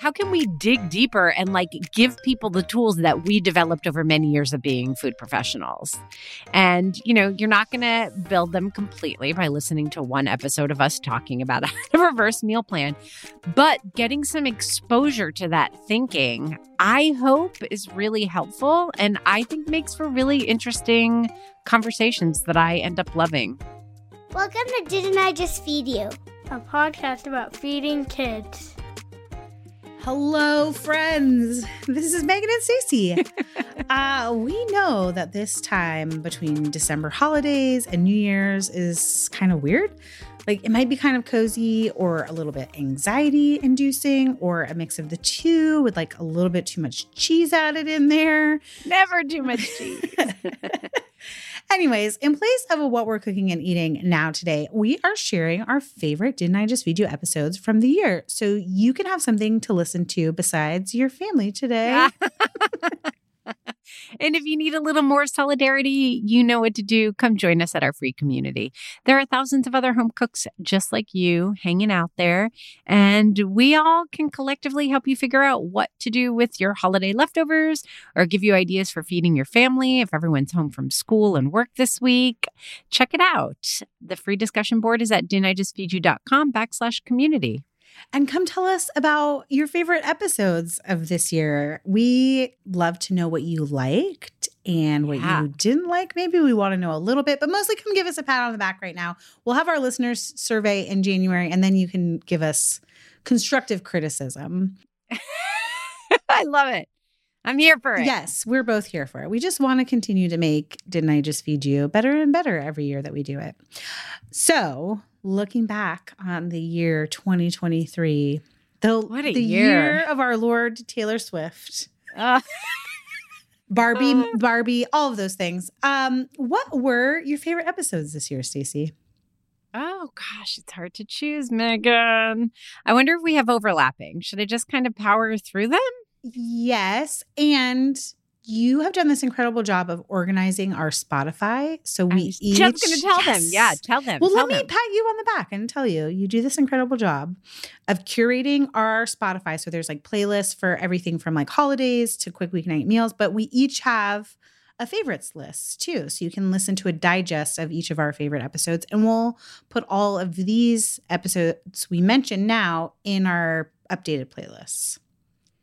How can we dig deeper and give people the tools that we developed over many years of being food professionals? And, you're not going to build them completely by listening to one episode of us talking about how to reverse meal plan. But getting some exposure to that thinking, I hope, is really helpful. And I think makes for really interesting conversations that I end up loving. Welcome to Didn't I Just Feed You? A podcast about feeding kids. Hello, friends. This is Meghan and Stacie. We know that this time between December holidays and New Year's is kind of weird. It might be kind of cozy or a little bit anxiety-inducing or a mix of the two with, a little bit too much cheese added in there. Never too much cheese. Anyways, in place of what we're cooking and eating now today, we are sharing our favorite Didn't I Just Feed You episodes from the year. So you can have something to listen to besides your family today. And if you need a little more solidarity, you know what to do. Come join us at our free community. There are thousands of other home cooks just like you hanging out there. And we all can collectively help you figure out what to do with your holiday leftovers or give you ideas for feeding your family if everyone's home from school and work this week. Check it out. The free discussion board is at didn'tijustfeedyou.com/community. And come tell us about your favorite episodes of this year. We love to know what you liked and what you didn't like. Maybe we want to know a little bit, but mostly come give us a pat on the back right now. We'll have our listeners survey in January, and then you can give us constructive criticism. I love it. I'm here for it. Yes, we're both here for it. We just want to continue to make Didn't I Just Feed You better and better every year that we do it. So looking back on the year 2023, the year of our Lord Taylor Swift, Barbie, all of those things. What were your favorite episodes this year, Stacie? Oh, gosh, it's hard to choose, Meghan. I wonder if we have overlapping. Should I just kind of power through them? Yes. And you have done this incredible job of organizing our Spotify. So we each... I'm just going to tell them. Yeah, tell them. Well, let me pat you on the back and tell you, you do this incredible job of curating our Spotify. So there's playlists for everything from holidays to quick weeknight meals. But we each have a favorites list too. So you can listen to a digest of each of our favorite episodes. And we'll put all of these episodes we mentioned now in our updated playlists.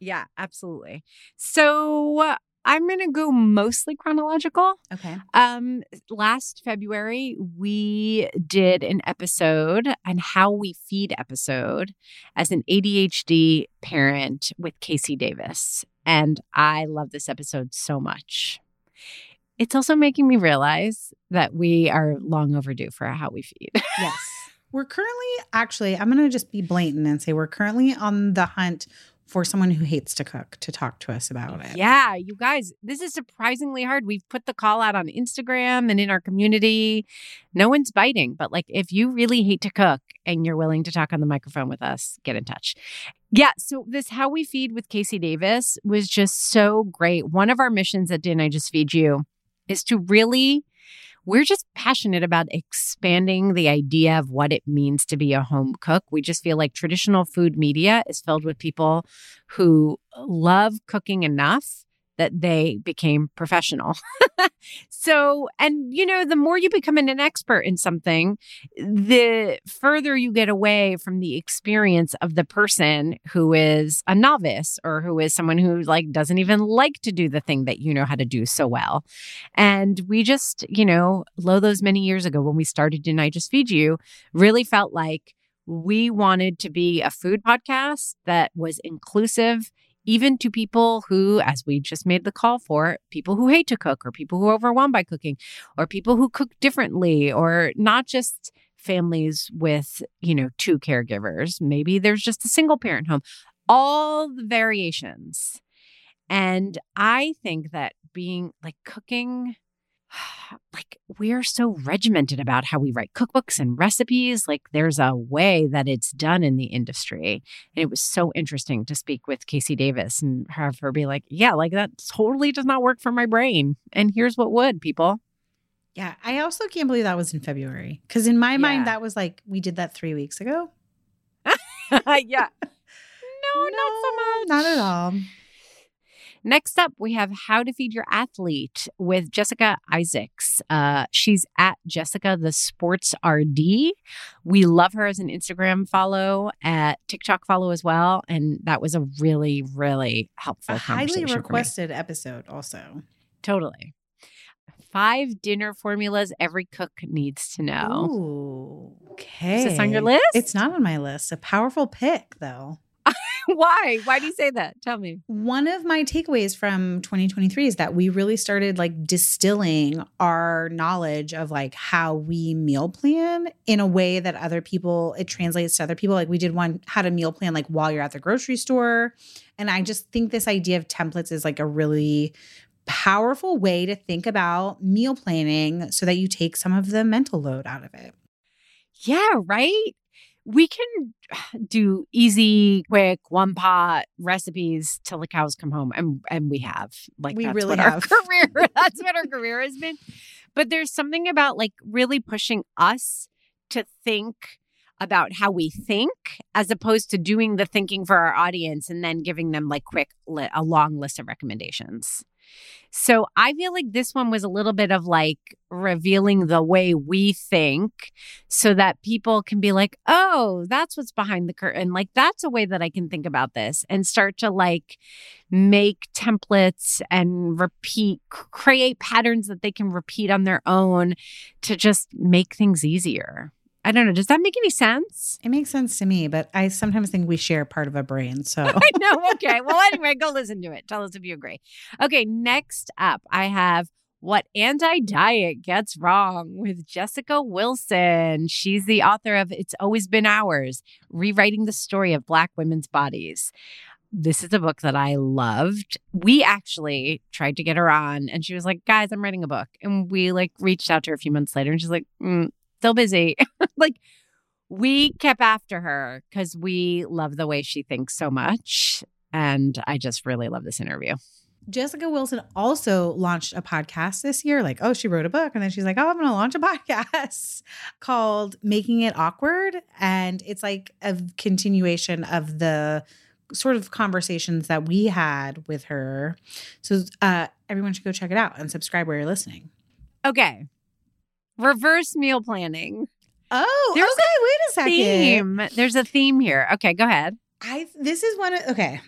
Yeah, absolutely. So I'm going to go mostly chronological. Okay. Last February, we did an episode on how we feed episode as an ADHD parent with KC Davis. And I love this episode so much. It's also making me realize that we are long overdue for how we feed. Yes. We're currently, actually, I'm going to just be blatant and say we're currently on the hunt for someone who hates to cook to talk to us about it. Yeah, you guys, this is surprisingly hard. We've put the call out on Instagram and in our community. No one's biting, but if you really hate to cook and you're willing to talk on the microphone with us, get in touch. Yeah, so this How We Feed with KC Davis was just so great. One of our missions at Didn't I Just Feed You is to really... We're just passionate about expanding the idea of what it means to be a home cook. We just feel like traditional food media is filled with people who love cooking enough that they became professional. So, and you know, the more you become an expert in something, the further you get away from the experience of the person who is a novice or who is someone who like doesn't even like to do the thing that you know how to do so well. And we just, you know, those many years ago when we started Didn't I Just Feed You, really felt like we wanted to be a food podcast that was inclusive, even to people who, as we just made the call for, people who hate to cook or people who are overwhelmed by cooking or people who cook differently or not just families with, you know, two caregivers. Maybe there's just a single parent home, all the variations. And I think that being like cooking, like we're so regimented about how we write cookbooks and recipes. Like there's a way that it's done in the industry. And it was so interesting to speak with KC Davis and have her be like, yeah, like that totally does not work for my brain. And here's what would, people. Yeah. I also can't believe that was in February. Because in my mind, that was like, we did that 3 weeks ago. Yeah. No, not so much. Not at all. Next up, we have How to Feed Your Athlete with Jessica Isaacs. She's at Jessica the Sports RD. We love her as an Instagram follow, at TikTok follow as well. And that was a really, really helpful conversation. A highly requested episode also. Totally. 5 dinner formulas every cook needs to know. Ooh, okay. Is this on your list? It's not on my list. A powerful pick, though. Why? Why do you say that? Tell me. One of my takeaways from 2023 is that we really started like distilling our knowledge of like how we meal plan in a way that other people, it translates to other people. Like we did one, how to meal plan like while you're at the grocery store. And I just think this idea of templates is like a really powerful way to think about meal planning so that you take some of the mental load out of it. Yeah, right? We can do easy, quick, one-pot recipes till the cows come home. And we have. Like, we really have. That's what our career has been. But there's something about, like, really pushing us to think about how we think as opposed to doing the thinking for our audience and then giving them, like, a long list of recommendations. So I feel like this one was a little bit of like revealing the way we think so that people can be like, oh, that's what's behind the curtain. Like, that's a way that I can think about this and start to like make templates and create patterns that they can repeat on their own to just make things easier. I don't know. Does that make any sense? It makes sense to me, but I sometimes think we share part of a brain. So I know. Okay. Well, anyway, go listen to it. Tell us if you agree. Okay. Next up, I have What Anti-Diet Gets Wrong with Jessica Wilson. She's the author of It's Always Been Ours, Rewriting the Story of Black Women's Bodies. This is a book that I loved. We actually tried to get her on and she was like, guys, I'm writing a book. And we like reached out to her a few months later and she's like, still busy. Like, we kept after her because we love the way she thinks so much. And I just really love this interview. Jessica Wilson also launched a podcast this year. Like, oh, she wrote a book. And then she's like, oh, I'm going to launch a podcast called Making It Awkward. And it's like a continuation of the sort of conversations that we had with her. So everyone should go check it out and subscribe where you're listening. Okay. Reverse meal planning. Oh, there's okay. Wait a second. There's a theme here. Okay, go ahead. This is one. Okay.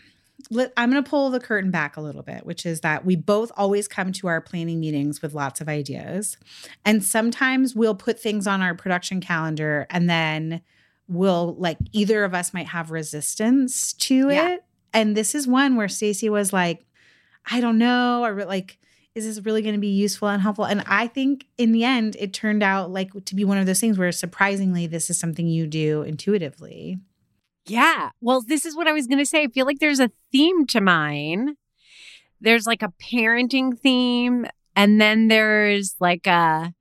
I'm going to pull the curtain back a little bit, which is that we both always come to our planning meetings with lots of ideas. And sometimes we'll put things on our production calendar and then we'll like either of us might have resistance to it. And this is one where Stacie was like, I don't know. Or like, is this really going to be useful and helpful? And I think in the end, it turned out like to be one of those things where surprisingly, this is something you do intuitively. Yeah. Well, this is what I was going to say. I feel like there's a theme to mine. There's like a parenting theme. And then there's like a,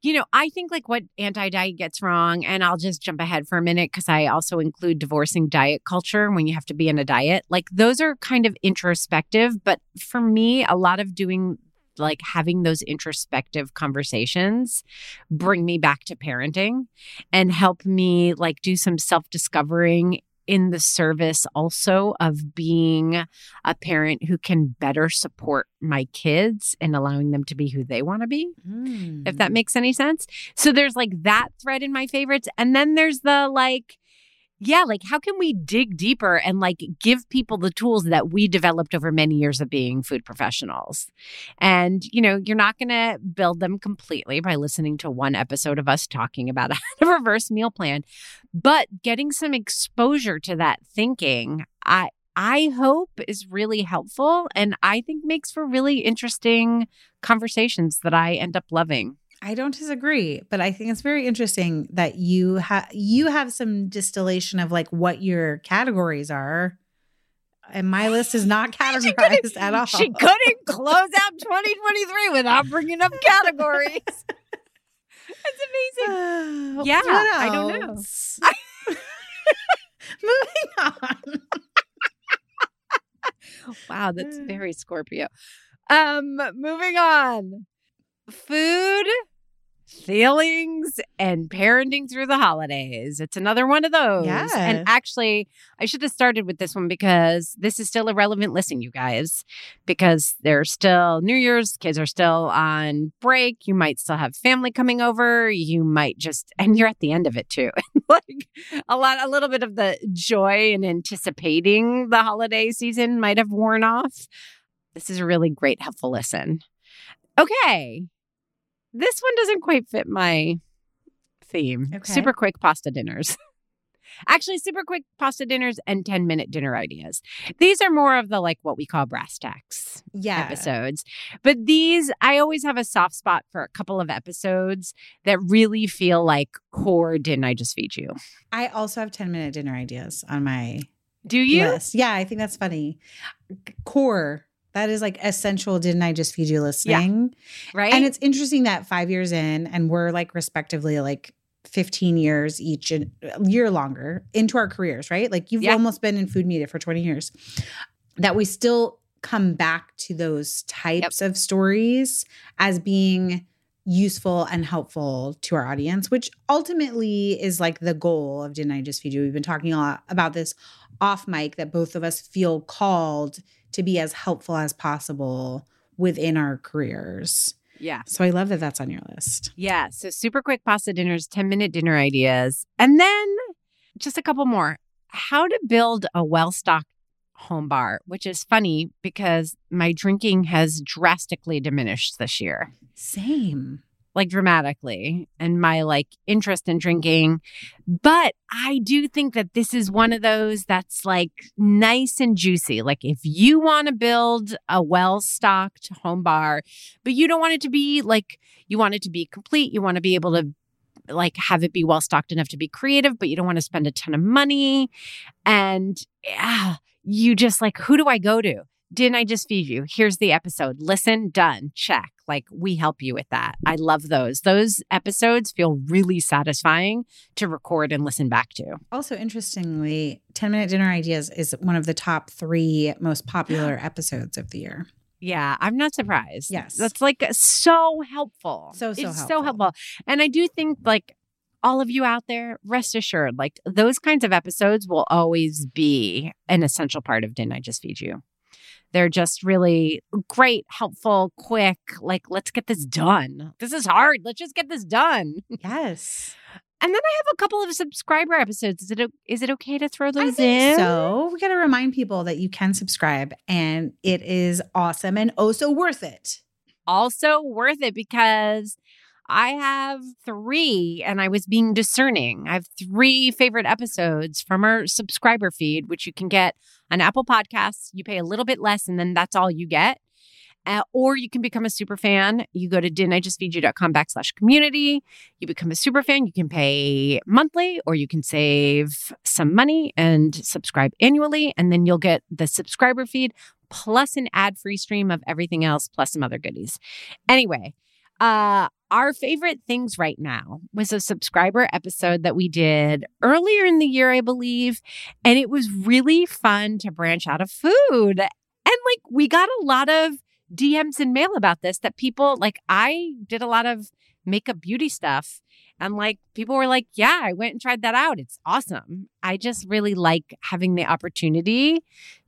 you know, I think like What Anti-Diet Gets Wrong, and I'll just jump ahead for a minute because I also include Divorcing Diet Culture when you have to be in a diet. Like those are kind of introspective. But for me, a lot of doing like having those introspective conversations bring me back to parenting and help me like do some self-discovering in the service also of being a parent who can better support my kids and allowing them to be who they want to be, if that makes any sense. So there's like that thread in my favorites. And then there's the like, yeah, like how can we dig deeper and like give people the tools that we developed over many years of being food professionals? And, you know, you're not going to build them completely by listening to one episode of us talking about a reverse meal plan, but getting some exposure to that thinking, I hope is really helpful and I think makes for really interesting conversations that I end up loving. I don't disagree, but I think it's very interesting that you have some distillation of like what your categories are. And my list is not categorized at all. She couldn't close out 2023 without bringing up categories. That's amazing. Yeah, I don't know. Moving on. Wow, that's very Scorpio. Moving on. Food, feelings, and parenting through the holidays. It's another one of those. Yes. And actually, I should have started with this one because this is still a relevant listen, you guys, because there's still New Year's, kids are still on break. You might still have family coming over. You might just, and you're at the end of it too. Like a little bit of the joy in anticipating the holiday season might have worn off. This is a really great, helpful listen. Okay. This one doesn't quite fit my theme. Okay. Super quick pasta dinners. Actually, super quick pasta dinners and 10-minute dinner ideas. These are more of the like what we call brass tacks episodes. But these, I always have a soft spot for a couple of episodes that really feel like core Didn't I Just Feed You? I also have 10-minute dinner ideas on my list. Yeah, I think that's funny. Core. That is like essential. Didn't I Just Feed You listening? Yeah, right. And it's interesting that 5 years in and we're like respectively like 15 years each and a year longer into our careers, right? Like you've almost been in food media for 20 years that we still come back to those types of stories as being useful and helpful to our audience, which ultimately is like the goal of Didn't I Just Feed You? We've been talking a lot about this off mic that both of us feel called to be as helpful as possible within our careers. Yeah. So I love that that's on your list. Yeah. So super quick pasta dinners, 10-minute dinner ideas, and then just a couple more. How to build a well-stocked home bar, which is funny because my drinking has drastically diminished this year. Same. Like dramatically, and my like interest in drinking. But I do think that this is one of those that's like nice and juicy. Like if you want to build a well-stocked home bar, but you don't want it to be like, you want it to be complete. You want to be able to like have it be well-stocked enough to be creative, but you don't want to spend a ton of money. And you just like, who do I go to? Didn't I Just Feed You? Here's the episode. Listen, done, check. Like, we help you with that. I love those. Those episodes feel really satisfying to record and listen back to. Also, interestingly, 10-minute dinner ideas is one of the top 3 most popular episodes of the year. Yeah, I'm not surprised. Yes. That's like so helpful. So helpful. And I do think like all of you out there, rest assured, like those kinds of episodes will always be an essential part of Didn't I Just Feed You? They're just really great, helpful, quick, like, let's get this done. This is hard. Let's just get this done. Yes. And then I have a couple of subscriber episodes. Is it okay to throw those in? So we got to remind people that you can subscribe and it is awesome and oh so worth it. Also worth it because I have 3, and I was being discerning. I have 3 favorite episodes from our subscriber feed, which you can get on Apple Podcasts. You pay a little bit less, and then that's all you get. Or you can become a super fan. You go to didn'tijustfeedyou.com/community. You become a super fan. You can pay monthly, or you can save some money and subscribe annually, and then you'll get the subscriber feed plus an ad-free stream of everything else plus some other goodies. Anyway, our favorite things right now was a subscriber episode that we did earlier in the year, I believe. And it was really fun to branch out of food. And like we got a lot of DMs and mail about this that people like I did a lot of makeup beauty stuff. And like people were like, yeah, I went and tried that out. It's awesome. I just really like having the opportunity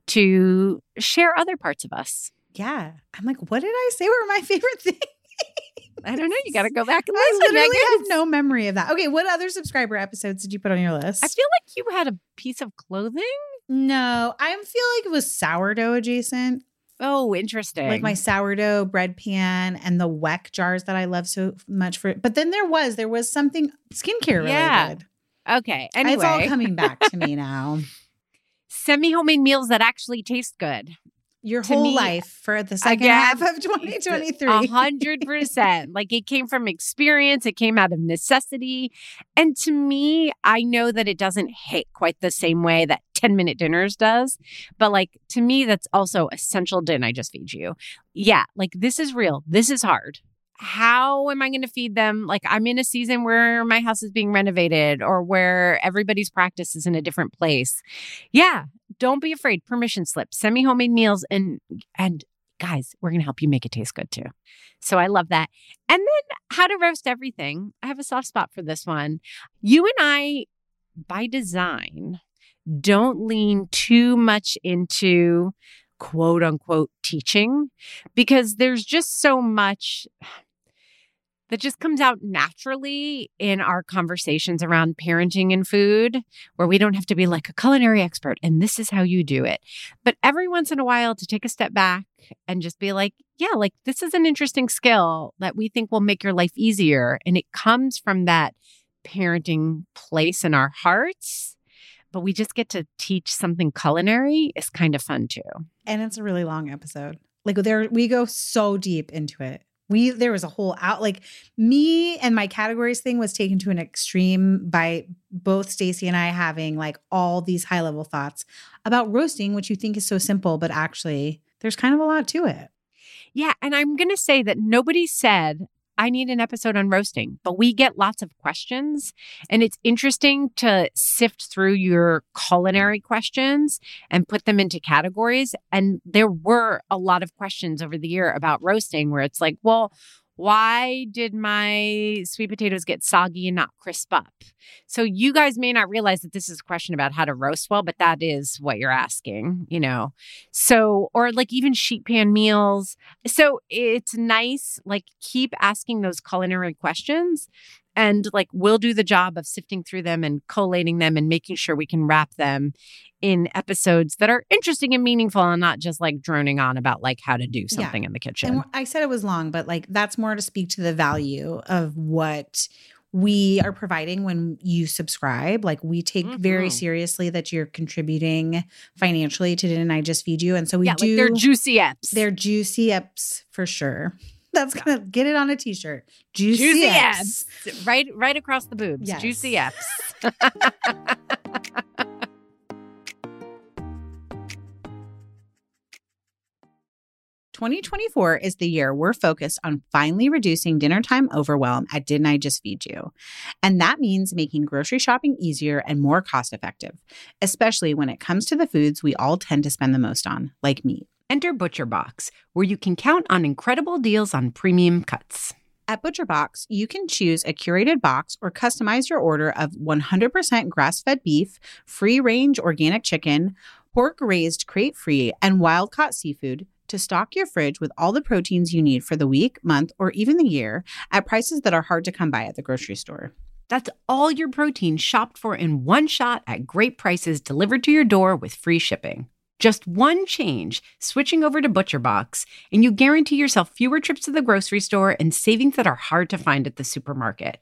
to share other parts of us. Yeah. I'm like, what did I say were my favorite things? I don't know. You got to go back and listen. I have no memory of that. Okay. What other subscriber episodes did you put on your list? I feel like you had a piece of clothing. No, I feel like it was sourdough adjacent. Oh, interesting. Like my sourdough bread pan and the Weck jars that I love so much for it. But then there was something skincare related. Okay. Anyway. It's all coming back to me now. Semi-homemade meals that actually taste good. Your whole life for the second half of 2023. 100%. Like it came from experience. It came out of necessity. And to me, I know that it doesn't hit quite the same way that 10-minute dinners does. But like, to me, that's also essential. Didn't I just feed you? Yeah. Like this is real. This is hard. How am I going to feed them? Like I'm in a season where my house is being renovated or where everybody's practice is in a different place. Yeah. Don't be afraid. Permission slips, semi-homemade meals. And guys, we're going to help you make it taste good too. So I love that. And then how to roast everything. I have a soft spot for this one. You and I, by design, don't lean too much into quote unquote teaching because there's just so much that just comes out naturally in our conversations around parenting and food, where we don't have to be like a culinary expert and this is how you do it. But every once in a while to take a step back and just be like, yeah, like this is an interesting skill that we think will make your life easier. And it comes from that parenting place in our hearts. But we just get to teach something culinary is kind of fun too. And it's a really long episode. Like there, we go so deep into it. There was a whole out, like me and my categories thing was taken to an extreme by both Stacie and I having like all these high level thoughts about roasting, which you think is so simple, but actually there's kind of a lot to it. Yeah. And I'm going to say that nobody said, I need an episode on roasting, but we get lots of questions and it's interesting to sift through your culinary questions and put them into categories. And there were a lot of questions over the year about roasting where it's like, well, why did my sweet potatoes get soggy and not crisp up? So you guys may not realize that this is a question about how to roast well, but that is what you're asking, you know? So, or like even sheet pan meals. So it's nice, like keep asking those culinary questions and like we'll do the job of sifting through them and collating them and making sure we can wrap them in episodes that are interesting and meaningful and not just like droning on about like how to do something in the kitchen. And I said it was long, but like that's more to speak to the value of what we are providing when you subscribe. Like we take very seriously that you're contributing financially to Didn't I Just Feed You? And so we do. Like they're juicy eps. They're juicy eps for sure. That's going to get it on a T-shirt. Juicy eps. Right across the boobs. Yes. Juicy eps. 2024 is the year we're focused on finally reducing dinnertime overwhelm at Didn't I Just Feed You? And that means making grocery shopping easier and more cost-effective, especially when it comes to the foods we all tend to spend the most on, like meat. Enter ButcherBox, where you can count on incredible deals on premium cuts. At ButcherBox, you can choose a curated box or customize your order of 100% grass-fed beef, free-range organic chicken, pork-raised crate-free, and wild-caught seafood to stock your fridge with all the proteins you need for the week, month, or even the year at prices that are hard to come by at the grocery store. That's all your protein shopped for in one shot at great prices delivered to your door with free shipping. Just one change, switching over to ButcherBox, and you guarantee yourself fewer trips to the grocery store and savings that are hard to find at the supermarket.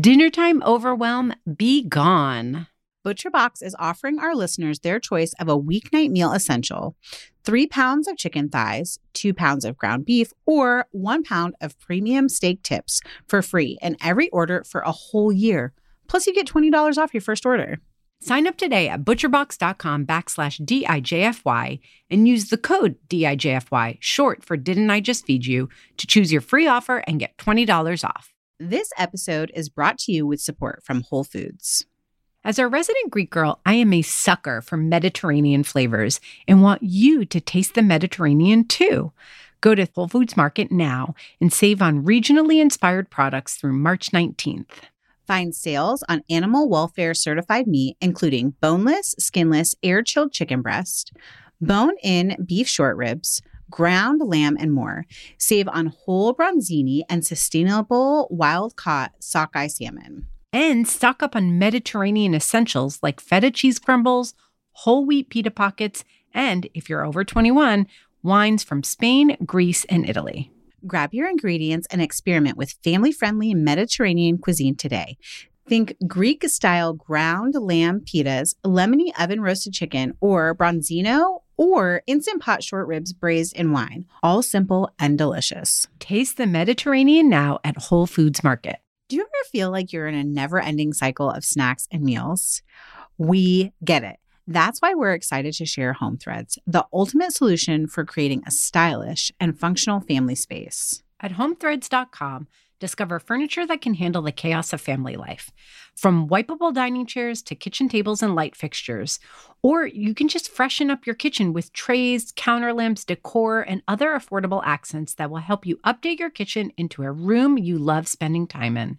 Dinnertime overwhelm, be gone. ButcherBox is offering our listeners their choice of a weeknight meal essential, 3 pounds of chicken thighs, 2 pounds of ground beef, or 1 pound of premium steak tips for free in every order for a whole year. Plus, you get $20 off your first order. Sign up today at butcherbox.com/DIJFY and use the code DIJFY, short for Didn't I Just Feed You, to choose your free offer and get $20 off. This episode is brought to you with support from Whole Foods. As our resident Greek girl, I am a sucker for Mediterranean flavors and want you to taste the Mediterranean too. Go to Whole Foods Market now and save on regionally inspired products through March 19th. Find sales on animal welfare certified meat, including boneless, skinless, air-chilled chicken breast, bone-in beef short ribs, ground lamb, and more. Save on whole bronzini and sustainable wild-caught sockeye salmon. And stock up on Mediterranean essentials like feta cheese crumbles, whole wheat pita pockets, and, if you're over 21, wines from Spain, Greece, and Italy. Grab your ingredients and experiment with family-friendly Mediterranean cuisine today. Think Greek-style ground lamb pitas, lemony oven-roasted chicken, or bronzino, or Instant Pot short ribs braised in wine. All simple and delicious. Taste the Mediterranean now at Whole Foods Market. Do you ever feel like you're in a never-ending cycle of snacks and meals? We get it. That's why we're excited to share HomeThreads, the ultimate solution for creating a stylish and functional family space. At HomeThreads.com, discover furniture that can handle the chaos of family life. From wipeable dining chairs to kitchen tables and light fixtures, or you can just freshen up your kitchen with trays, counter lamps, decor, and other affordable accents that will help you update your kitchen into a room you love spending time in.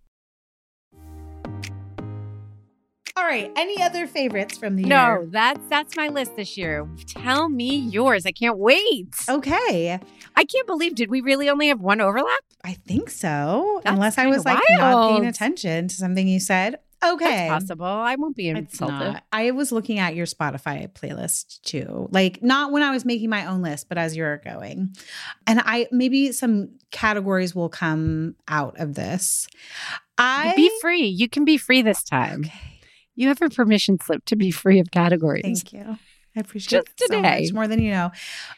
All right. Any other favorites from the year? No, that's my list this year. Tell me yours. I can't wait. Okay. I can't believe, did we really only have one overlap? I think so. That's unless I was wild. Like not paying attention to something you said. Okay. That's possible. I won't be insulted. I was looking at your Spotify playlist too. Like not when I was making my own list, but as you're going. And maybe some categories will come out of this. Be free. You can be free this time. Okay. You have a permission slip to be free of categories. Thank you. I appreciate it so much, more than you know.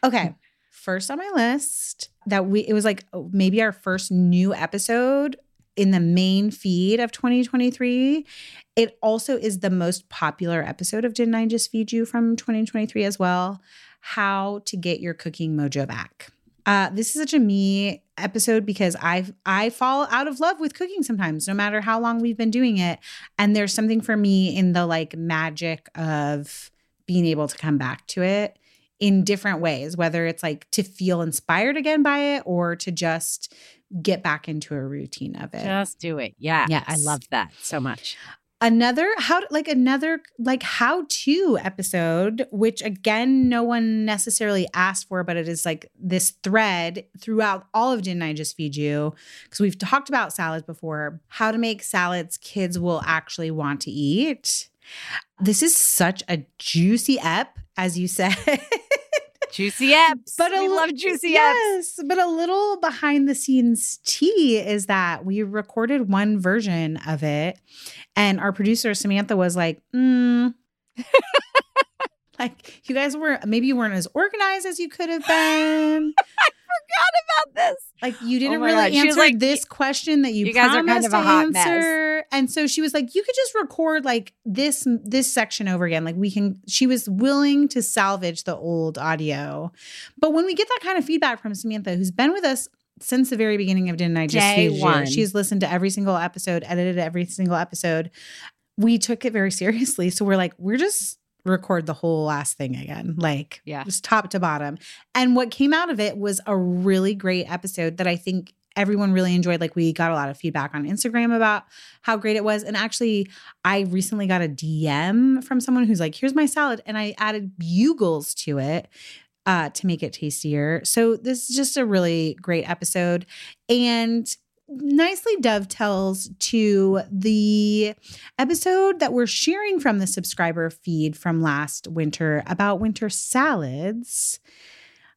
Okay. First on my list it was like maybe our first new episode in the main feed of 2023. It also is the most popular episode of Didn't I Just Feed You from 2023 as well. How to Get Your Cooking Mojo Back. This is such a me episode because I fall out of love with cooking sometimes, no matter how long we've been doing it. And there's something for me in the like magic of being able to come back to it in different ways, whether it's like to feel inspired again by it or to just get back into a routine of it. Just do it. Yeah. Yes. I love that so much. Another how-to episode, which again, no one necessarily asked for, but it is like this thread throughout all of Didn't I Just Feed You? Because we've talked about salads before, how to make salads kids will actually want to eat. This is such a juicy ep, as you said. Juicy eps. We love juicy eps. Yes, but a little behind the scenes tea is that we recorded one version of it and our producer, Samantha, was like, like you guys maybe you weren't as organized as you could have been. I forgot about this. Like you didn't really answer like, this question that you promised guys are kind of a hot answer. Mess. And so she was like, you could just record like this section over again. Like she was willing to salvage the old audio. But when we get that kind of feedback from Samantha, who's been with us since the very beginning of Didn't I Just Feed You, she's listened to every single episode, edited every single episode. We took it very seriously. So we're like, we're just record the whole last thing again, like just top to bottom. And what came out of it was a really great episode that I think everyone really enjoyed. Like we got a lot of feedback on Instagram about how great it was. And actually I recently got a DM from someone who's like, here's my salad. And I added bugles to it to make it tastier. So this is just a really great episode. And nicely dovetails to the episode that we're sharing from the subscriber feed from last winter about winter salads,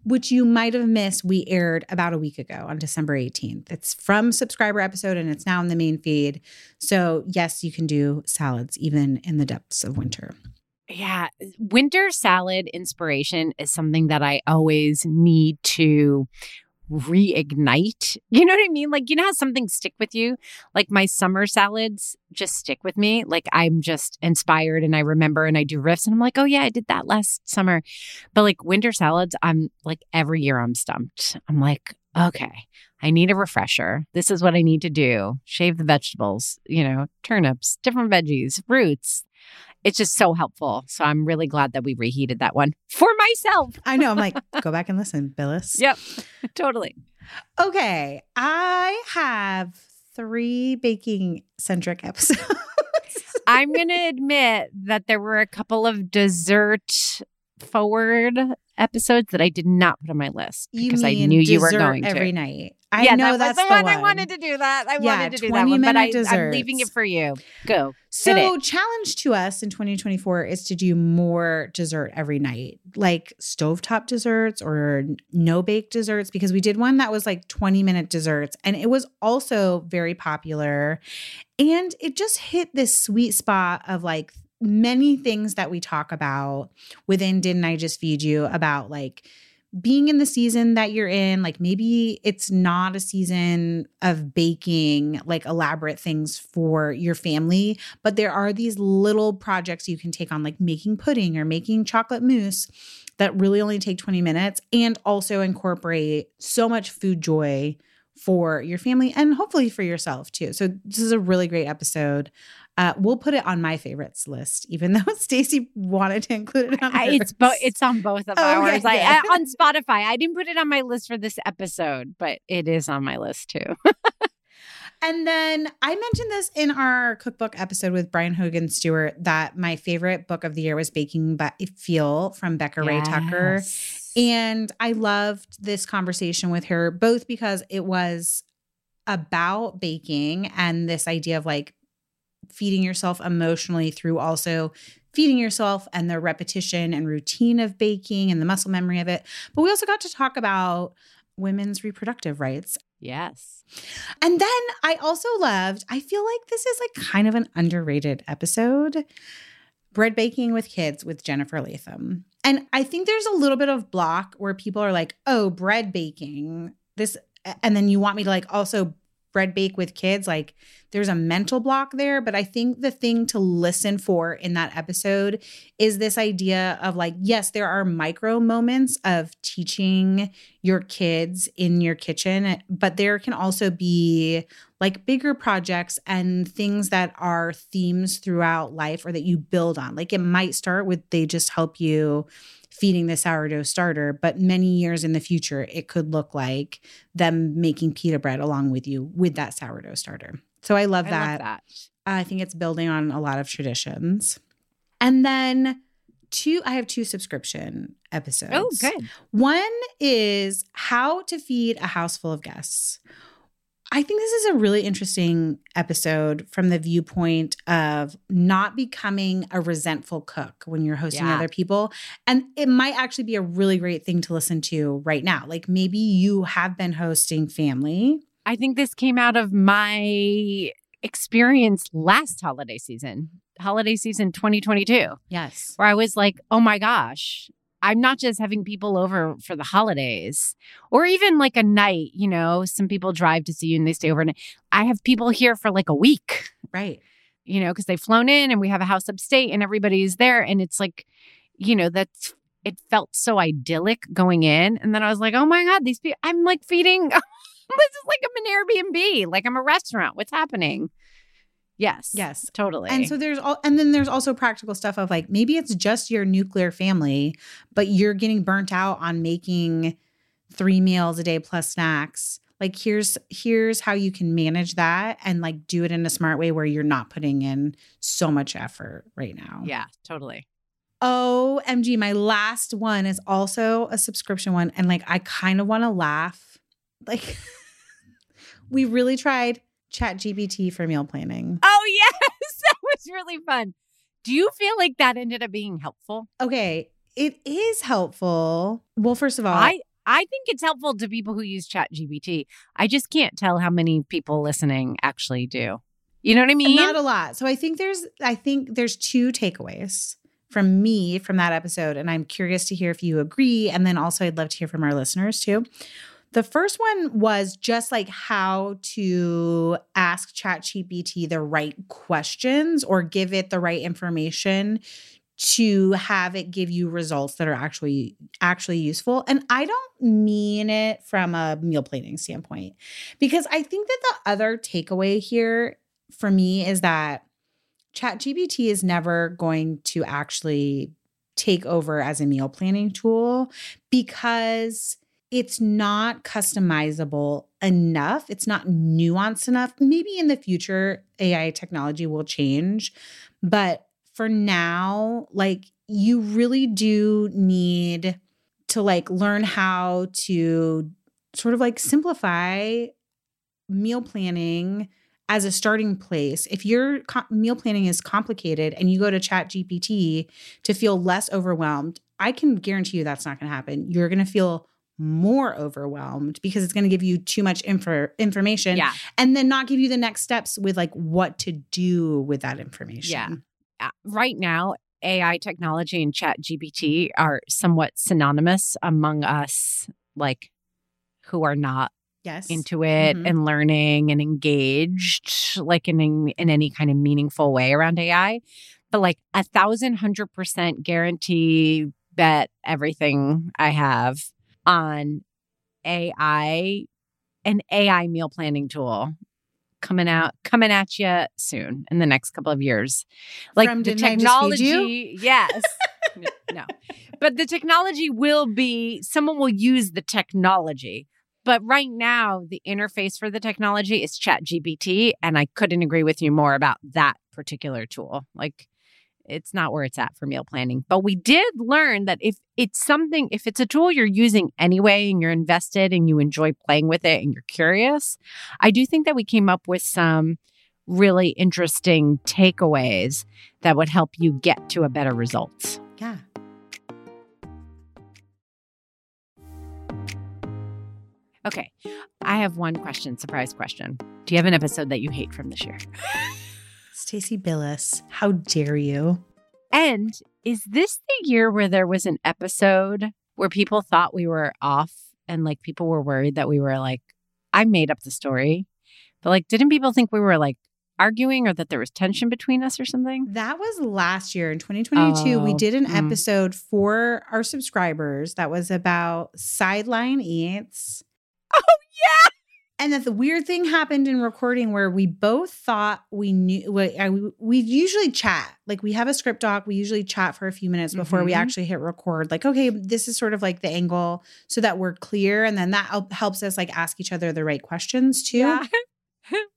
which you might have missed. We aired about a week ago on December 18th. It's from subscriber episode and it's now in the main feed. So yes, you can do salads even in the depths of winter. Yeah. Winter salad inspiration is something that I always need to reignite. You know what I mean? Like, you know how some things stick with you? Like my summer salads just stick with me. Like I'm just inspired and I remember and I do riffs and I'm like, oh yeah, I did that last summer. But like winter salads, I'm like every year I'm stumped. I'm like, okay, I need a refresher. This is what I need to do. Shave the vegetables, you know, turnips, different veggies, roots. It's just so helpful. So I'm really glad that we reheated that one for myself. I know. I'm like, go back and listen, Billis. Yep, totally. Okay. I have 3 baking-centric episodes. I'm going to admit that there were a couple of dessert-forward episodes that I did not put on my list because I knew you were going to. Every night. I know that's the one. I wanted to do that. I wanted to do that one, but I'm leaving it for you. Go. So challenge to us in 2024 is to do more dessert every night, like stovetop desserts or no-bake desserts, because we did one that was like 20-minute desserts, and it was also very popular. And it just hit this sweet spot of like many things that we talk about within Didn't I Just Feed You about like being in the season that you're in, like maybe it's not a season of baking, like elaborate things for your family, but there are these little projects you can take on, like making pudding or making chocolate mousse that really only take 20 minutes and also incorporate so much food joy for your family and hopefully for yourself too. So this is a really great episode. We'll put it on my favorites list, even though Stacie wanted to include it on hers. It's on both of ours. Okay, yeah. On Spotify. I didn't put it on my list for this episode, but it is on my list too. And then I mentioned this in our cookbook episode with Brian Hogan Stewart that my favorite book of the year was Baking by Feel from Becca Ray Tucker. And I loved this conversation with her, both because it was about baking and this idea of like feeding yourself emotionally through also feeding yourself and the repetition and routine of baking and the muscle memory of it. But we also got to talk about women's reproductive rights. Yes. And then I also loved, I feel like this is like kind of an underrated episode, Bread Baking with Kids with Jennifer Latham. And I think there's a little bit of block where people are like, oh, bread baking, this, and then you want me to like also bread bake with kids. Like there's a mental block there. But I think the thing to listen for in that episode is this idea of like, yes, there are micro moments of teaching your kids in your kitchen, but there can also be like bigger projects and things that are themes throughout life or that you build on. Like it might start with they just help you feeding the sourdough starter, but many years in the future, it could look like them making pita bread along with you with that sourdough starter. So I love that. I think it's building on a lot of traditions. And then I have 2 subscription episodes. Oh, good. One is How to Feed a House Full of Guests. I think this is a really interesting episode from the viewpoint of not becoming a resentful cook when you're hosting other people. And it might actually be a really great thing to listen to right now. Like maybe you have been hosting family. I think this came out of my experience last holiday season 2022. Yes. Where I was like, oh my gosh, I'm not just having people over for the holidays or even like a night, you know, some people drive to see you and they stay overnight. I have people here for like a week. Right. You know, because they've flown in and we have a house upstate and everybody's there. And it's like, you know, it felt so idyllic going in. And then I was like, oh my God, these people, I'm like feeding. This is like I'm an Airbnb, like I'm a restaurant. What's happening? Yes. Yes. Totally. And so there's also practical stuff of like, maybe it's just your nuclear family, but you're getting burnt out on making 3 meals a day plus snacks. Like here's how you can manage that and like do it in a smart way where you're not putting in so much effort right now. Yeah, totally. OMG. My last one is also a subscription one. And like, I kind of want to laugh. Like we really tried ChatGPT for meal planning. Oh, yes. That was really fun. Do you feel like that ended up being helpful? Okay. It is helpful. Well, first of all, I think it's helpful to people who use ChatGPT. I just can't tell how many people listening actually do. You know what I mean? Not a lot. So I think there's 2 takeaways from me from that episode. And I'm curious to hear if you agree. And then also I'd love to hear from our listeners too. The first one was just like how to ask ChatGPT the right questions or give it the right information to have it give you results that are actually useful. And I don't mean it from a meal planning standpoint, because I think that the other takeaway here for me is that ChatGPT is never going to actually take over as a meal planning tool because it's not customizable enough. It's not nuanced enough. Maybe in the future, AI technology will change, but for now, like you really do need to like learn how to sort of like simplify meal planning as a starting place. If your meal planning is complicated and you go to ChatGPT to feel less overwhelmed, I can guarantee you that's not going to happen. You're going to feel more overwhelmed because it's going to give you too much information and then not give you the next steps with like what to do with that information. Yeah. Right now, AI technology and ChatGPT are somewhat synonymous among us, like who are not into it and learning and engaged, like in any kind of meaningful way around AI. But like 100% guarantee, bet everything I have on AI, an AI meal planning tool. Coming at you soon in the next couple of years. Like from the technology, yes. No. But the technology will be, someone will use the technology. But right now, the interface for the technology is ChatGPT. And I couldn't agree with you more about that particular tool. Like, it's not where it's at for meal planning. But we did learn that if it's a tool you're using anyway and you're invested and you enjoy playing with it and you're curious, I do think that we came up with some really interesting takeaways that would help you get to a better result. Yeah. Okay. I have one question, surprise question. Do you have an episode that you hate from this year? Stacie Billis, how dare you? And is this the year where there was an episode where people thought we were off and like people were worried that we were like, I made up the story, but like, didn't people think we were like arguing or that there was tension between us or something? That was last year in 2022. We did an episode for our subscribers that was about sideline eats. Oh, yeah. And that the weird thing happened in recording where we both thought we knew, we usually chat, like we have a script doc, we usually chat for a few minutes before we actually hit record, like, okay, this is sort of like the angle so that we're clear. And then that helps us like ask each other the right questions too. Yeah.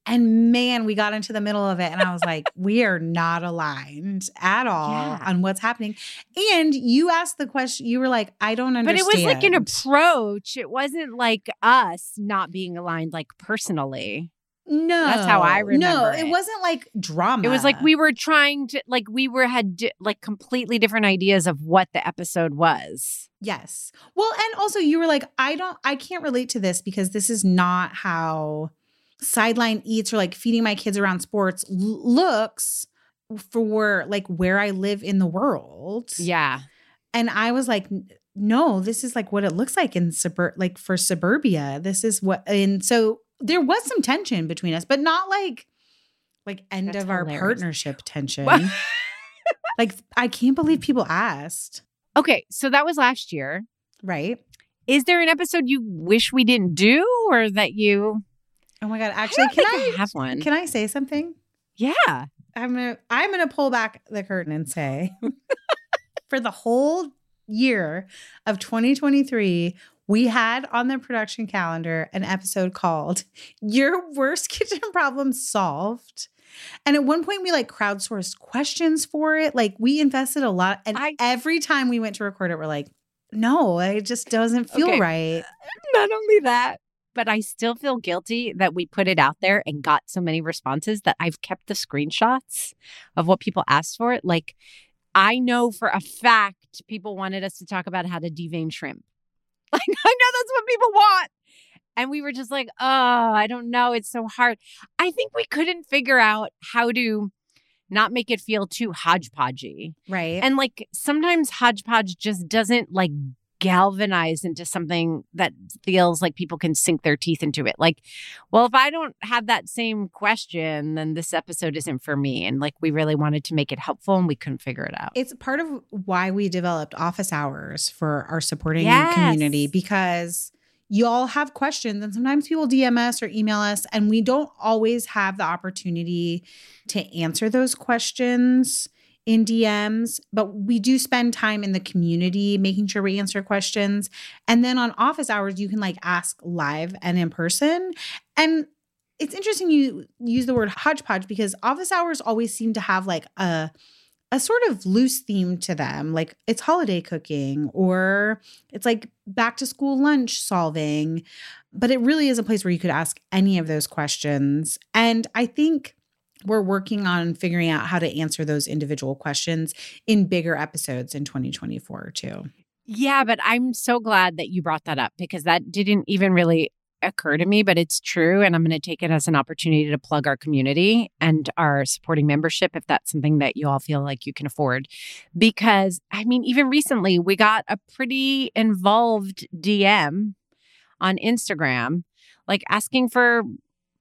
And man, we got into the middle of it and I was like, we are not aligned at all on what's happening. And you asked the question, you were like, I don't understand. But it was like an approach. It wasn't like us not being aligned, like personally. No. That's how I remember it. No, it wasn't like drama. It was like we were trying to, like we were had completely different ideas of what the episode was. Yes. Well, and also you were like, I can't relate to this because this is not how sideline eats or like feeding my kids around sports looks for like where I live in the world. Yeah. And I was like, no, this is like what it looks like in for suburbia. This is what, and so there was some tension between us, but not like end That's of hilarious. Our partnership tension. Like, I can't believe people asked. Okay. So that was last year. Right. Is there an episode you wish we didn't do or that you... Oh my God. Actually, I have one. Can I say something? Yeah. I'm gonna pull back the curtain and say for the whole year of 2023, we had on the production calendar an episode called Your Worst Kitchen Problem Solved. And at one point we like crowdsourced questions for it. Like we invested a lot. And every time we went to record it, we're like, no, it just doesn't feel right. Not only that, but I still feel guilty that we put it out there and got so many responses that I've kept the screenshots of what people asked for. Like, I know for a fact people wanted us to talk about how to devein shrimp. Like, I know that's what people want. And we were just like, oh, I don't know. It's so hard. I think we couldn't figure out how to not make it feel too hodgepodgey. Right. And like sometimes hodgepodge just doesn't like galvanized into something that feels like people can sink their teeth into it. Like, well, if I don't have that same question, then this episode isn't for me. And like, we really wanted to make it helpful and we couldn't figure it out. It's part of why we developed office hours for our supporting community, because you all have questions and sometimes people DM us or email us and we don't always have the opportunity to answer those questions in DMs, but we do spend time in the community making sure we answer questions. And then on office hours, you can like ask live and in person. And it's interesting you use the word hodgepodge because office hours always seem to have like a sort of loose theme to them. Like it's holiday cooking or it's like back to school lunch solving, but it really is a place where you could ask any of those questions. And I think we're working on figuring out how to answer those individual questions in bigger episodes in 2024 too. Yeah, but I'm so glad that you brought that up because that didn't even really occur to me, but it's true. And I'm going to take it as an opportunity to plug our community and our supporting membership if that's something that you all feel like you can afford. Because, I mean, even recently, we got a pretty involved DM on Instagram, like asking for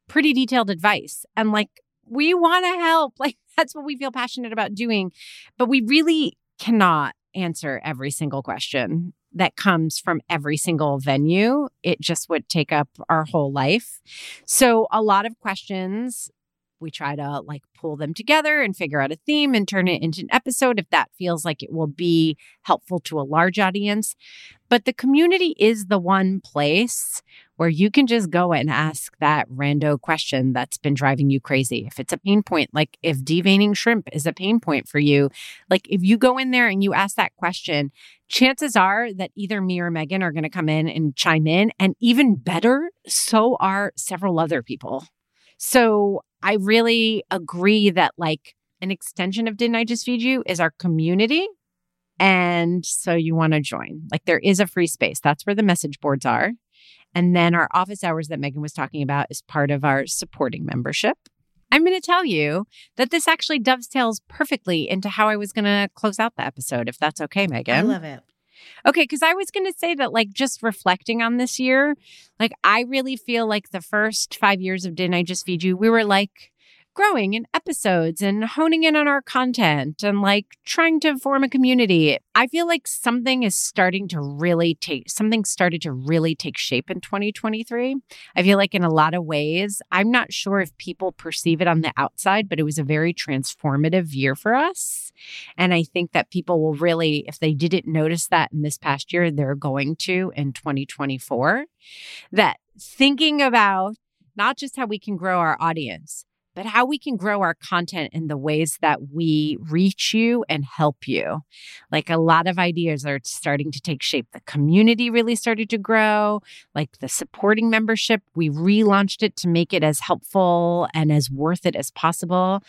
pretty detailed advice. And like, we want to help. Like, that's what we feel passionate about doing. But we really cannot answer every single question that comes from every single venue. It just would take up our whole life. So a lot of questions, we try to like pull them together and figure out a theme and turn it into an episode if that feels like it will be helpful to a large audience. But the community is the one place where you can just go and ask that rando question that's been driving you crazy. If it's a pain point, like if deveining shrimp is a pain point for you, like if you go in there and you ask that question, chances are that either me or Meghan are going to come in and chime in. And even better, so are several other people. So I really agree that like an extension of Didn't I Just Feed You is our community. And so you want to join. Like there is a free space. That's where the message boards are. And then our office hours that Meghan was talking about is part of our supporting membership. I'm going to tell you that this actually dovetails perfectly into how I was going to close out the episode, if that's okay, Meghan. I love it. Okay, because I was going to say that, like, just reflecting on this year, like, I really feel like the first 5 years of Didn't I Just Feed You, we were, like, growing in episodes and honing in on our content and, like, trying to form a community. I feel like something started to really take shape in 2023. I feel like in a lot of ways, I'm not sure if people perceive it on the outside, but it was a very transformative year for us. And I think that people will really, if they didn't notice that in this past year, they're going to in 2024, that thinking about not just how we can grow our audience, but how we can grow our content in the ways that we reach you and help you. Like a lot of ideas are starting to take shape. The community really started to grow, like the supporting membership. We relaunched it to make it as helpful and as worth it as possible.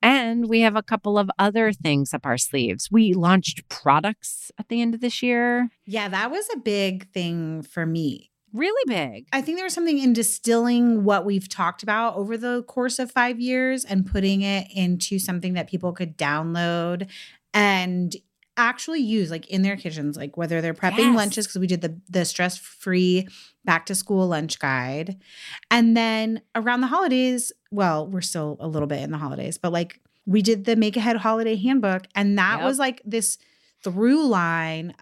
And we have a couple of other things up our sleeves. We launched products at the end of this year. Yeah, that was a big thing for me. Really big. I think there was something in distilling what we've talked about over the course of 5 years and putting it into something that people could download and actually use like in their kitchens, like whether they're prepping lunches, because we did the stress-free back to school lunch guide. And then around the holidays, well, we're still a little bit in the holidays, but like we did the Make Ahead holiday handbook. And that was like this through line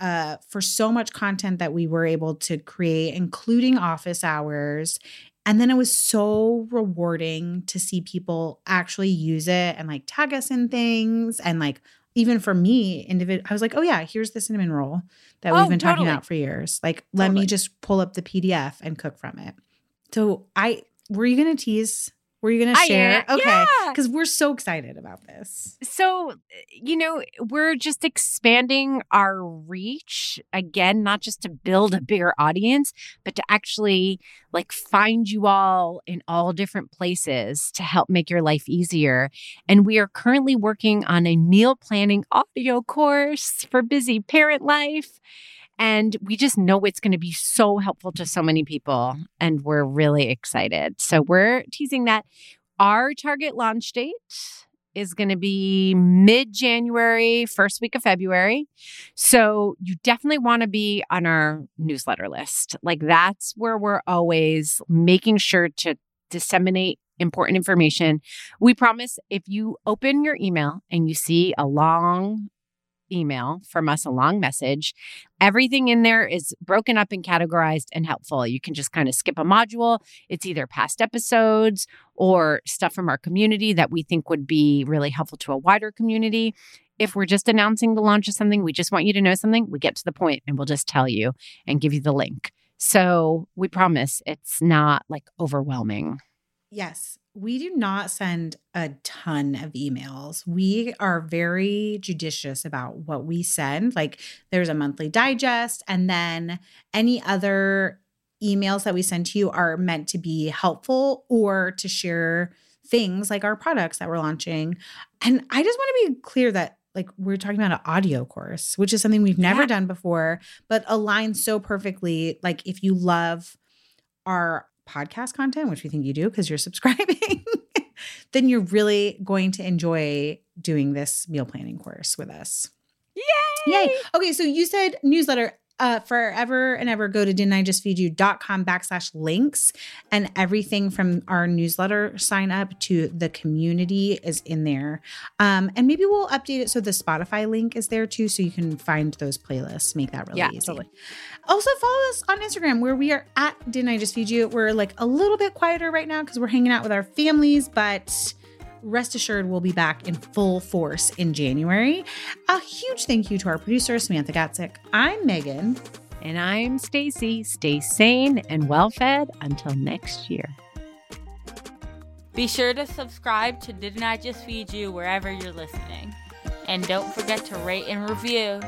for so much content that we were able to create, including office hours. And then it was so rewarding to see people actually use it and like tag us in things. And like, even for me, I was like, oh yeah, here's the cinnamon roll that we've been talking about for years. Like, let me just pull up the PDF and cook from it. So were you going to tease? Were you going to share? Okay. Because we're so excited about this. So, you know, we're just expanding our reach again, not just to build a bigger audience, but to actually like find you all in all different places to help make your life easier. And we are currently working on a meal planning audio course for busy parent life. And we just know it's going to be so helpful to so many people. And we're really excited. So we're teasing that. Our target launch date is going to be mid-January, first week of February. So you definitely want to be on our newsletter list. Like, that's where we're always making sure to disseminate important information. We promise if you open your email and you see a long email from us, a long message, everything in there is broken up and categorized and helpful. You can just kind of skip a module. It's either past episodes or stuff from our community that we think would be really helpful to a wider community. If we're just announcing the launch of something, we just want you to know something, we get to the point and we'll just tell you and give you the link. So we promise it's not like overwhelming. Yes. We do not send a ton of emails. We are very judicious about what we send. Like, there's a monthly digest, and then any other emails that we send to you are meant to be helpful or to share things like our products that we're launching. And I just want to be clear that, like, we're talking about an audio course, which is something we've never done before, but aligns so perfectly. Like, if you love our podcast content, which we think you do because you're subscribing, then you're really going to enjoy doing this meal planning course with us. Yay! Yay! Okay, so you said newsletter. Forever and ever, go to didn'tijustfeedyou.com/links, and everything from our newsletter sign up to the community is in there. And maybe we'll update it so the Spotify link is there too, so you can find those playlists, make that really easy. Totally. Also, follow us on Instagram, where we are at Didn't I Just Feed You. We're like a little bit quieter right now because we're hanging out with our families, but rest assured, we'll be back in full force in January. A huge thank you to our producer, Samantha Gatsik. I'm Meghan. And I'm Stacie. Stay sane and well-fed until next year. Be sure to subscribe to Didn't I Just Feed You wherever you're listening. And don't forget to rate and review.